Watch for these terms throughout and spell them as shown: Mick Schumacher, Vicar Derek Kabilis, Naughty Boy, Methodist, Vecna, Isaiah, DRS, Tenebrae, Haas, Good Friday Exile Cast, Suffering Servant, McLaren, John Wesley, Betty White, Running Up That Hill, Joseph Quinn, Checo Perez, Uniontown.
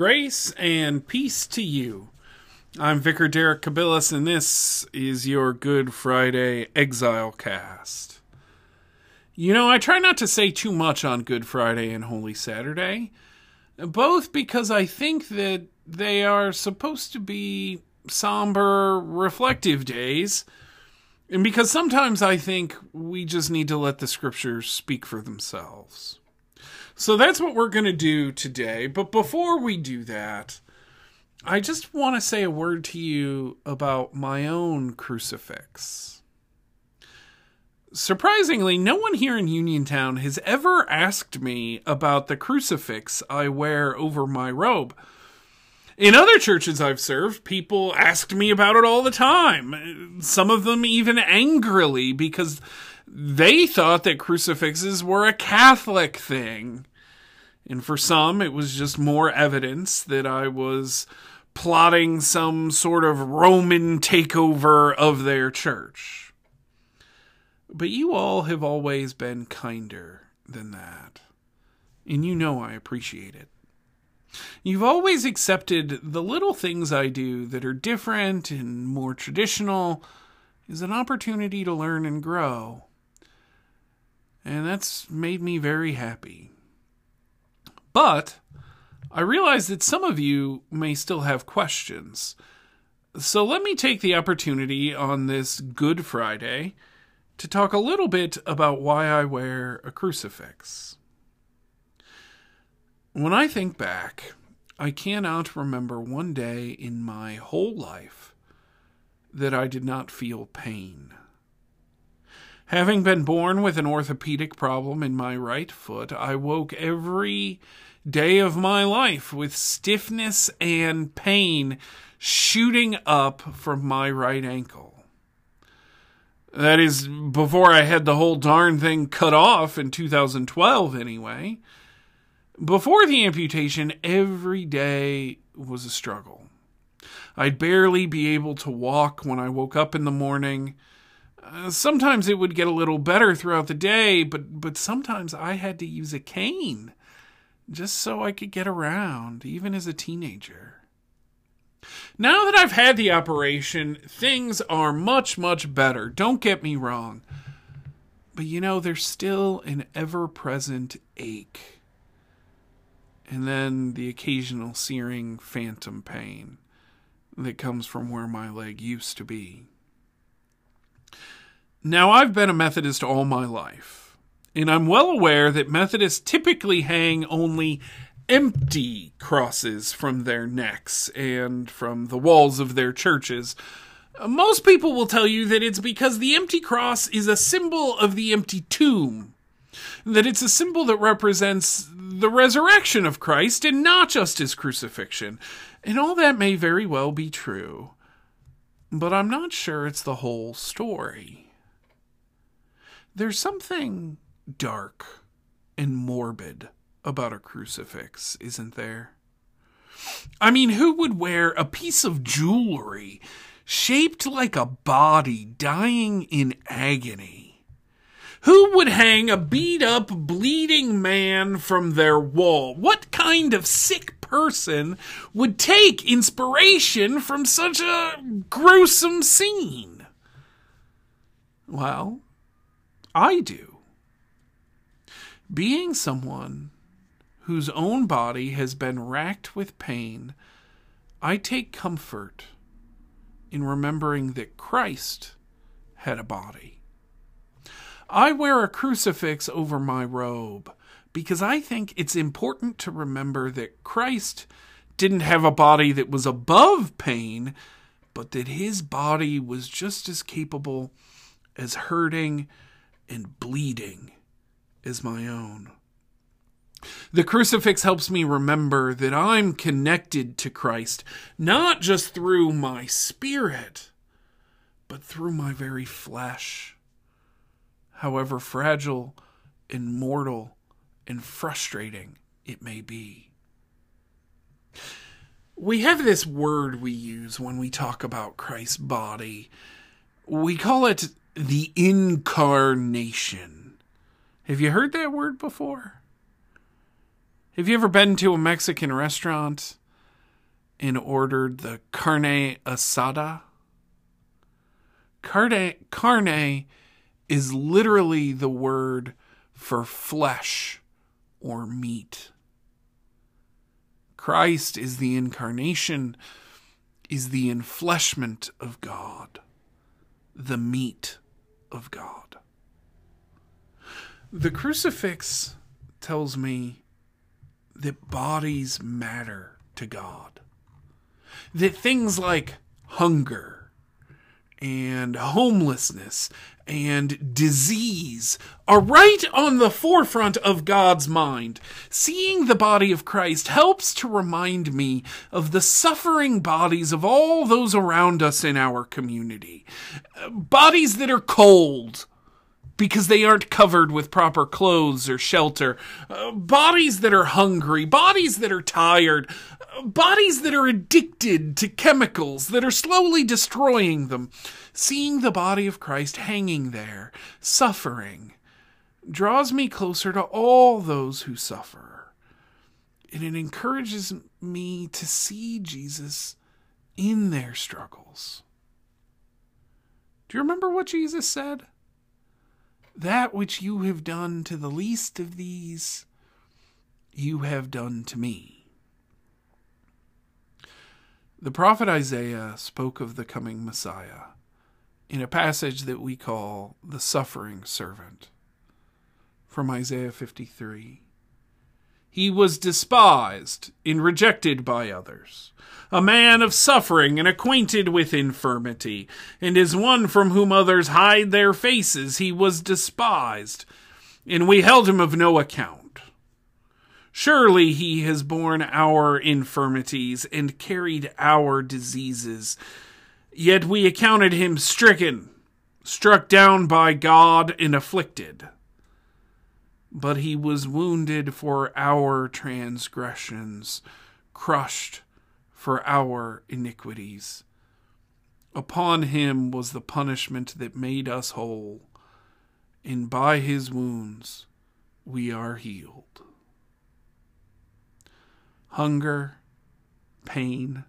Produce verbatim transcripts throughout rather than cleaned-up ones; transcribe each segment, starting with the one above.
Grace and peace to you. I'm Vicar Derek Kabilis, and this is your Good Friday Exile Cast. You know, I try not to say too much on Good Friday and Holy Saturday, both because I think that they are supposed to be somber, reflective days, and because sometimes I think we just need to let the scriptures speak for themselves. So that's what we're going to do today. But before we do that, I just want to say a word to you about my own crucifix. Surprisingly, no one here in Uniontown has ever asked me about the crucifix I wear over my robe. In other churches I've served, people asked me about it all the time. Some of them even angrily, because they thought that crucifixes were a Catholic thing. And for some, it was just more evidence that I was plotting some sort of Roman takeover of their church. But you all have always been kinder than that. And you know I appreciate it. You've always accepted the little things I do that are different and more traditional as an opportunity to learn and grow. And that's made me very happy. But I realize that some of you may still have questions. So let me take the opportunity on this Good Friday to talk a little bit about why I wear a crucifix. When I think back, I cannot remember one day in my whole life that I did not feel pain. Having been born with an orthopedic problem in my right foot, I woke every day of my life with stiffness and pain shooting up from my right ankle. That is, before I had the whole darn thing cut off in two thousand twelve anyway. Before the amputation, every day was a struggle. I'd barely be able to walk when I woke up in the morning. Uh, sometimes it would get a little better throughout the day, but, but sometimes I had to use a cane just so I could get around, even as a teenager. Now that I've had the operation, things are much, much better. Don't get me wrong. But you know, there's still an ever-present ache. And then the occasional searing phantom pain that comes from where my leg used to be. Now, I've been a Methodist all my life, and I'm well aware that Methodists typically hang only empty crosses from their necks and from the walls of their churches. Most people will tell you that it's because the empty cross is a symbol of the empty tomb, that it's a symbol that represents the resurrection of Christ and not just his crucifixion. And all that may very well be true, but I'm not sure it's the whole story. There's something dark and morbid about a crucifix, isn't there? I mean, who would wear a piece of jewelry shaped like a body dying in agony? Who would hang a beat-up, bleeding man from their wall? What kind of sick person would take inspiration from such a gruesome scene? Well, I do. Being someone whose own body has been racked with pain, I take comfort in remembering that Christ had a body. I wear a crucifix over my robe because I think it's important to remember that Christ didn't have a body that was above pain, but that his body was just as capable as hurting and bleeding is my own. The crucifix helps me remember that I'm connected to Christ, not just through my spirit, but through my very flesh, however fragile and mortal and frustrating it may be. We have this word we use when we talk about Christ's body. We call it the incarnation. Have you heard that word before? Have you ever been to a Mexican restaurant and ordered the carne asada. Carne, carne is literally the word for flesh or meat. Christ is the incarnation, is the enfleshment of God, the meat of God. The crucifix tells me that bodies matter to God, that things like hunger and homelessness and disease are right on the forefront of God's mind. Seeing the body of Christ helps to remind me of the suffering bodies of all those around us in our community. Bodies that are cold because they aren't covered with proper clothes or shelter. Uh, bodies that are hungry. Bodies that are tired. Uh, bodies that are addicted to chemicals that are slowly destroying them. Seeing the body of Christ hanging there, suffering, draws me closer to all those who suffer. And it encourages me to see Jesus in their struggles. Do you remember what Jesus said? That which you have done to the least of these, you have done to me. The prophet Isaiah spoke of the coming Messiah in a passage that we call the Suffering Servant, from Isaiah fifty-three. He was despised and rejected by others, a man of suffering and acquainted with infirmity, and as one from whom others hide their faces, he was despised, and we held him of no account. Surely he has borne our infirmities and carried our diseases, yet we accounted him stricken, struck down by God, and afflicted. But he was wounded for our transgressions, crushed for our iniquities. Upon him was the punishment that made us whole, and by his wounds we are healed. Hunger, pain,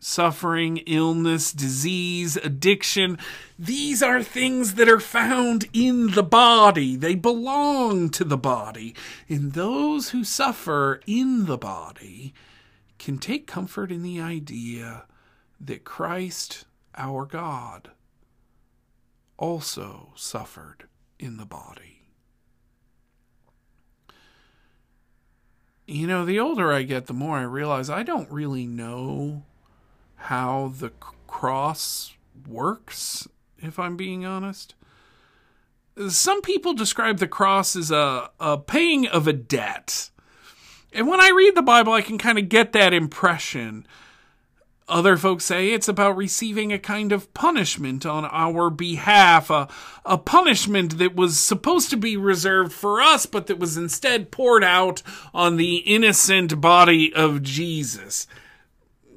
suffering, illness, disease, addiction, these are things that are found in the body. They belong to the body. And those who suffer in the body can take comfort in the idea that Christ, our God, also suffered in the body. You know, the older I get, the more I realize I don't really know how the cross works, if I'm being honest. Some people describe the cross as a, a paying of a debt. And when I read the Bible, I can kind of get that impression. Other folks say it's about receiving a kind of punishment on our behalf, a, a punishment that was supposed to be reserved for us, but that was instead poured out on the innocent body of Jesus.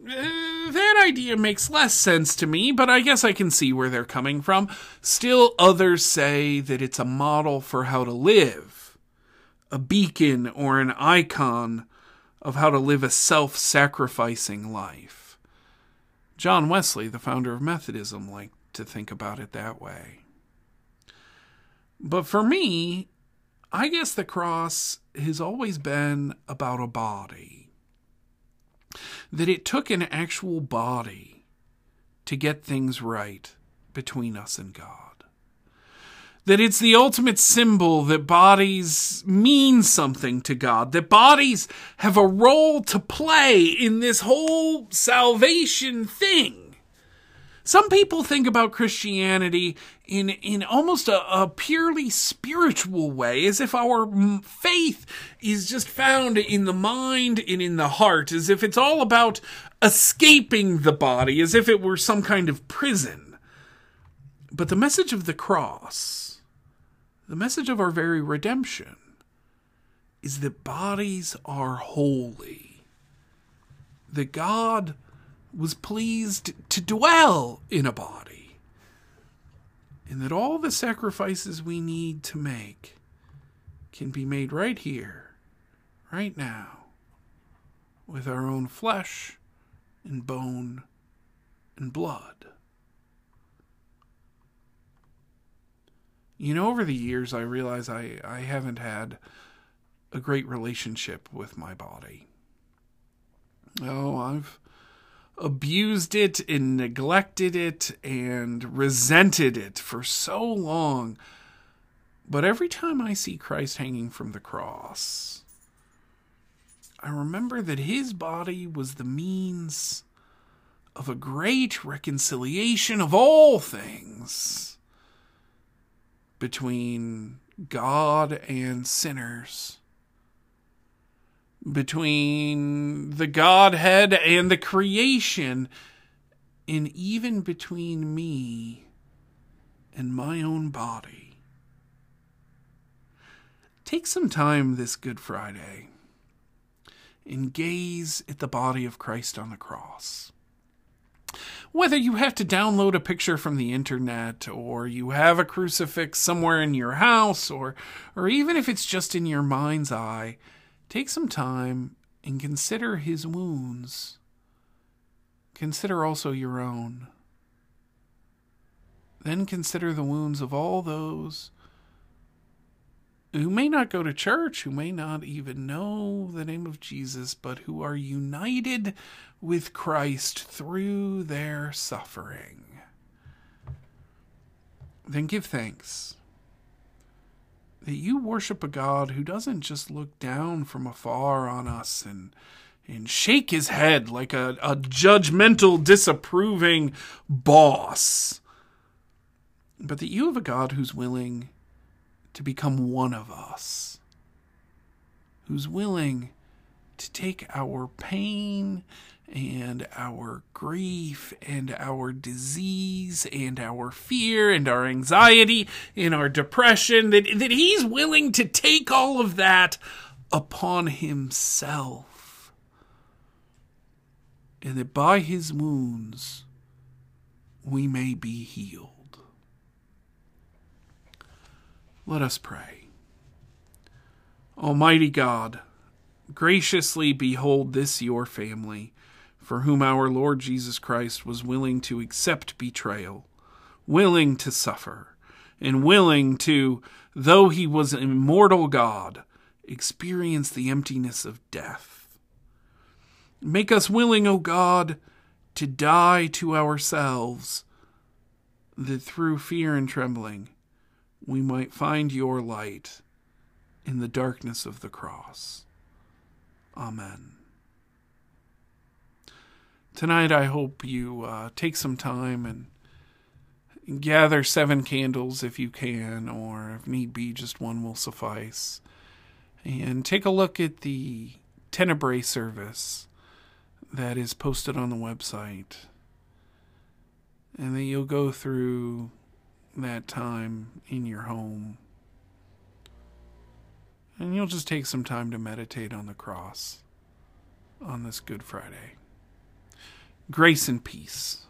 Uh, that idea makes less sense to me, but I guess I can see where they're coming from. Still, others say that it's a model for how to live, a beacon or an icon of how to live a self-sacrificing life. John Wesley, the founder of Methodism, liked to think about it that way. But for me, I guess the cross has always been about a body. That it took an actual body to get things right between us and God. That it's the ultimate symbol that bodies mean something to God. That bodies have a role to play in this whole salvation thing. Some people think about Christianity in, in almost a, a purely spiritual way, as if our faith is just found in the mind and in the heart, as if it's all about escaping the body, as if it were some kind of prison. But the message of the cross, the message of our very redemption, is that bodies are holy, that God was pleased to dwell in a body, and that all the sacrifices we need to make can be made right here, right now, with our own flesh and bone and blood. You know, over the years, I realize I, I haven't had a great relationship with my body. Oh, I've abused it and neglected it and resented it for so long. But every time I see Christ hanging from the cross, I remember that his body was the means of a great reconciliation of all things between God and sinners, between the Godhead and the creation, and even between me and my own body. Take some time this Good Friday and gaze at the body of Christ on the cross. Whether you have to download a picture from the internet, or you have a crucifix somewhere in your house, or, or even if it's just in your mind's eye, take some time and consider his wounds. Consider also your own. Then consider the wounds of all those who may not go to church, who may not even know the name of Jesus, but who are united with Christ through their suffering. Then give thanks that you worship a God who doesn't just look down from afar on us and and shake his head like a, a judgmental, disapproving boss, but that you have a God who's willing to become one of us, who's willing to take our pain and our grief and our disease and our fear and our anxiety and our depression, that, that he's willing to take all of that upon himself, and that by his wounds we may be healed. Let us pray. Almighty God, graciously behold this your family, for whom our Lord Jesus Christ was willing to accept betrayal, willing to suffer, and willing to, though he was an immortal God, experience the emptiness of death. Make us willing, O God, to die to ourselves, that through fear and trembling we might find your light in the darkness of the cross. Amen. Tonight, I hope you uh, take some time and gather seven candles if you can, or if need be, just one will suffice. And take a look at the Tenebrae service that is posted on the website. And then you'll go through that time in your home, and you'll just take some time to meditate on the cross on this Good Friday. Grace and peace.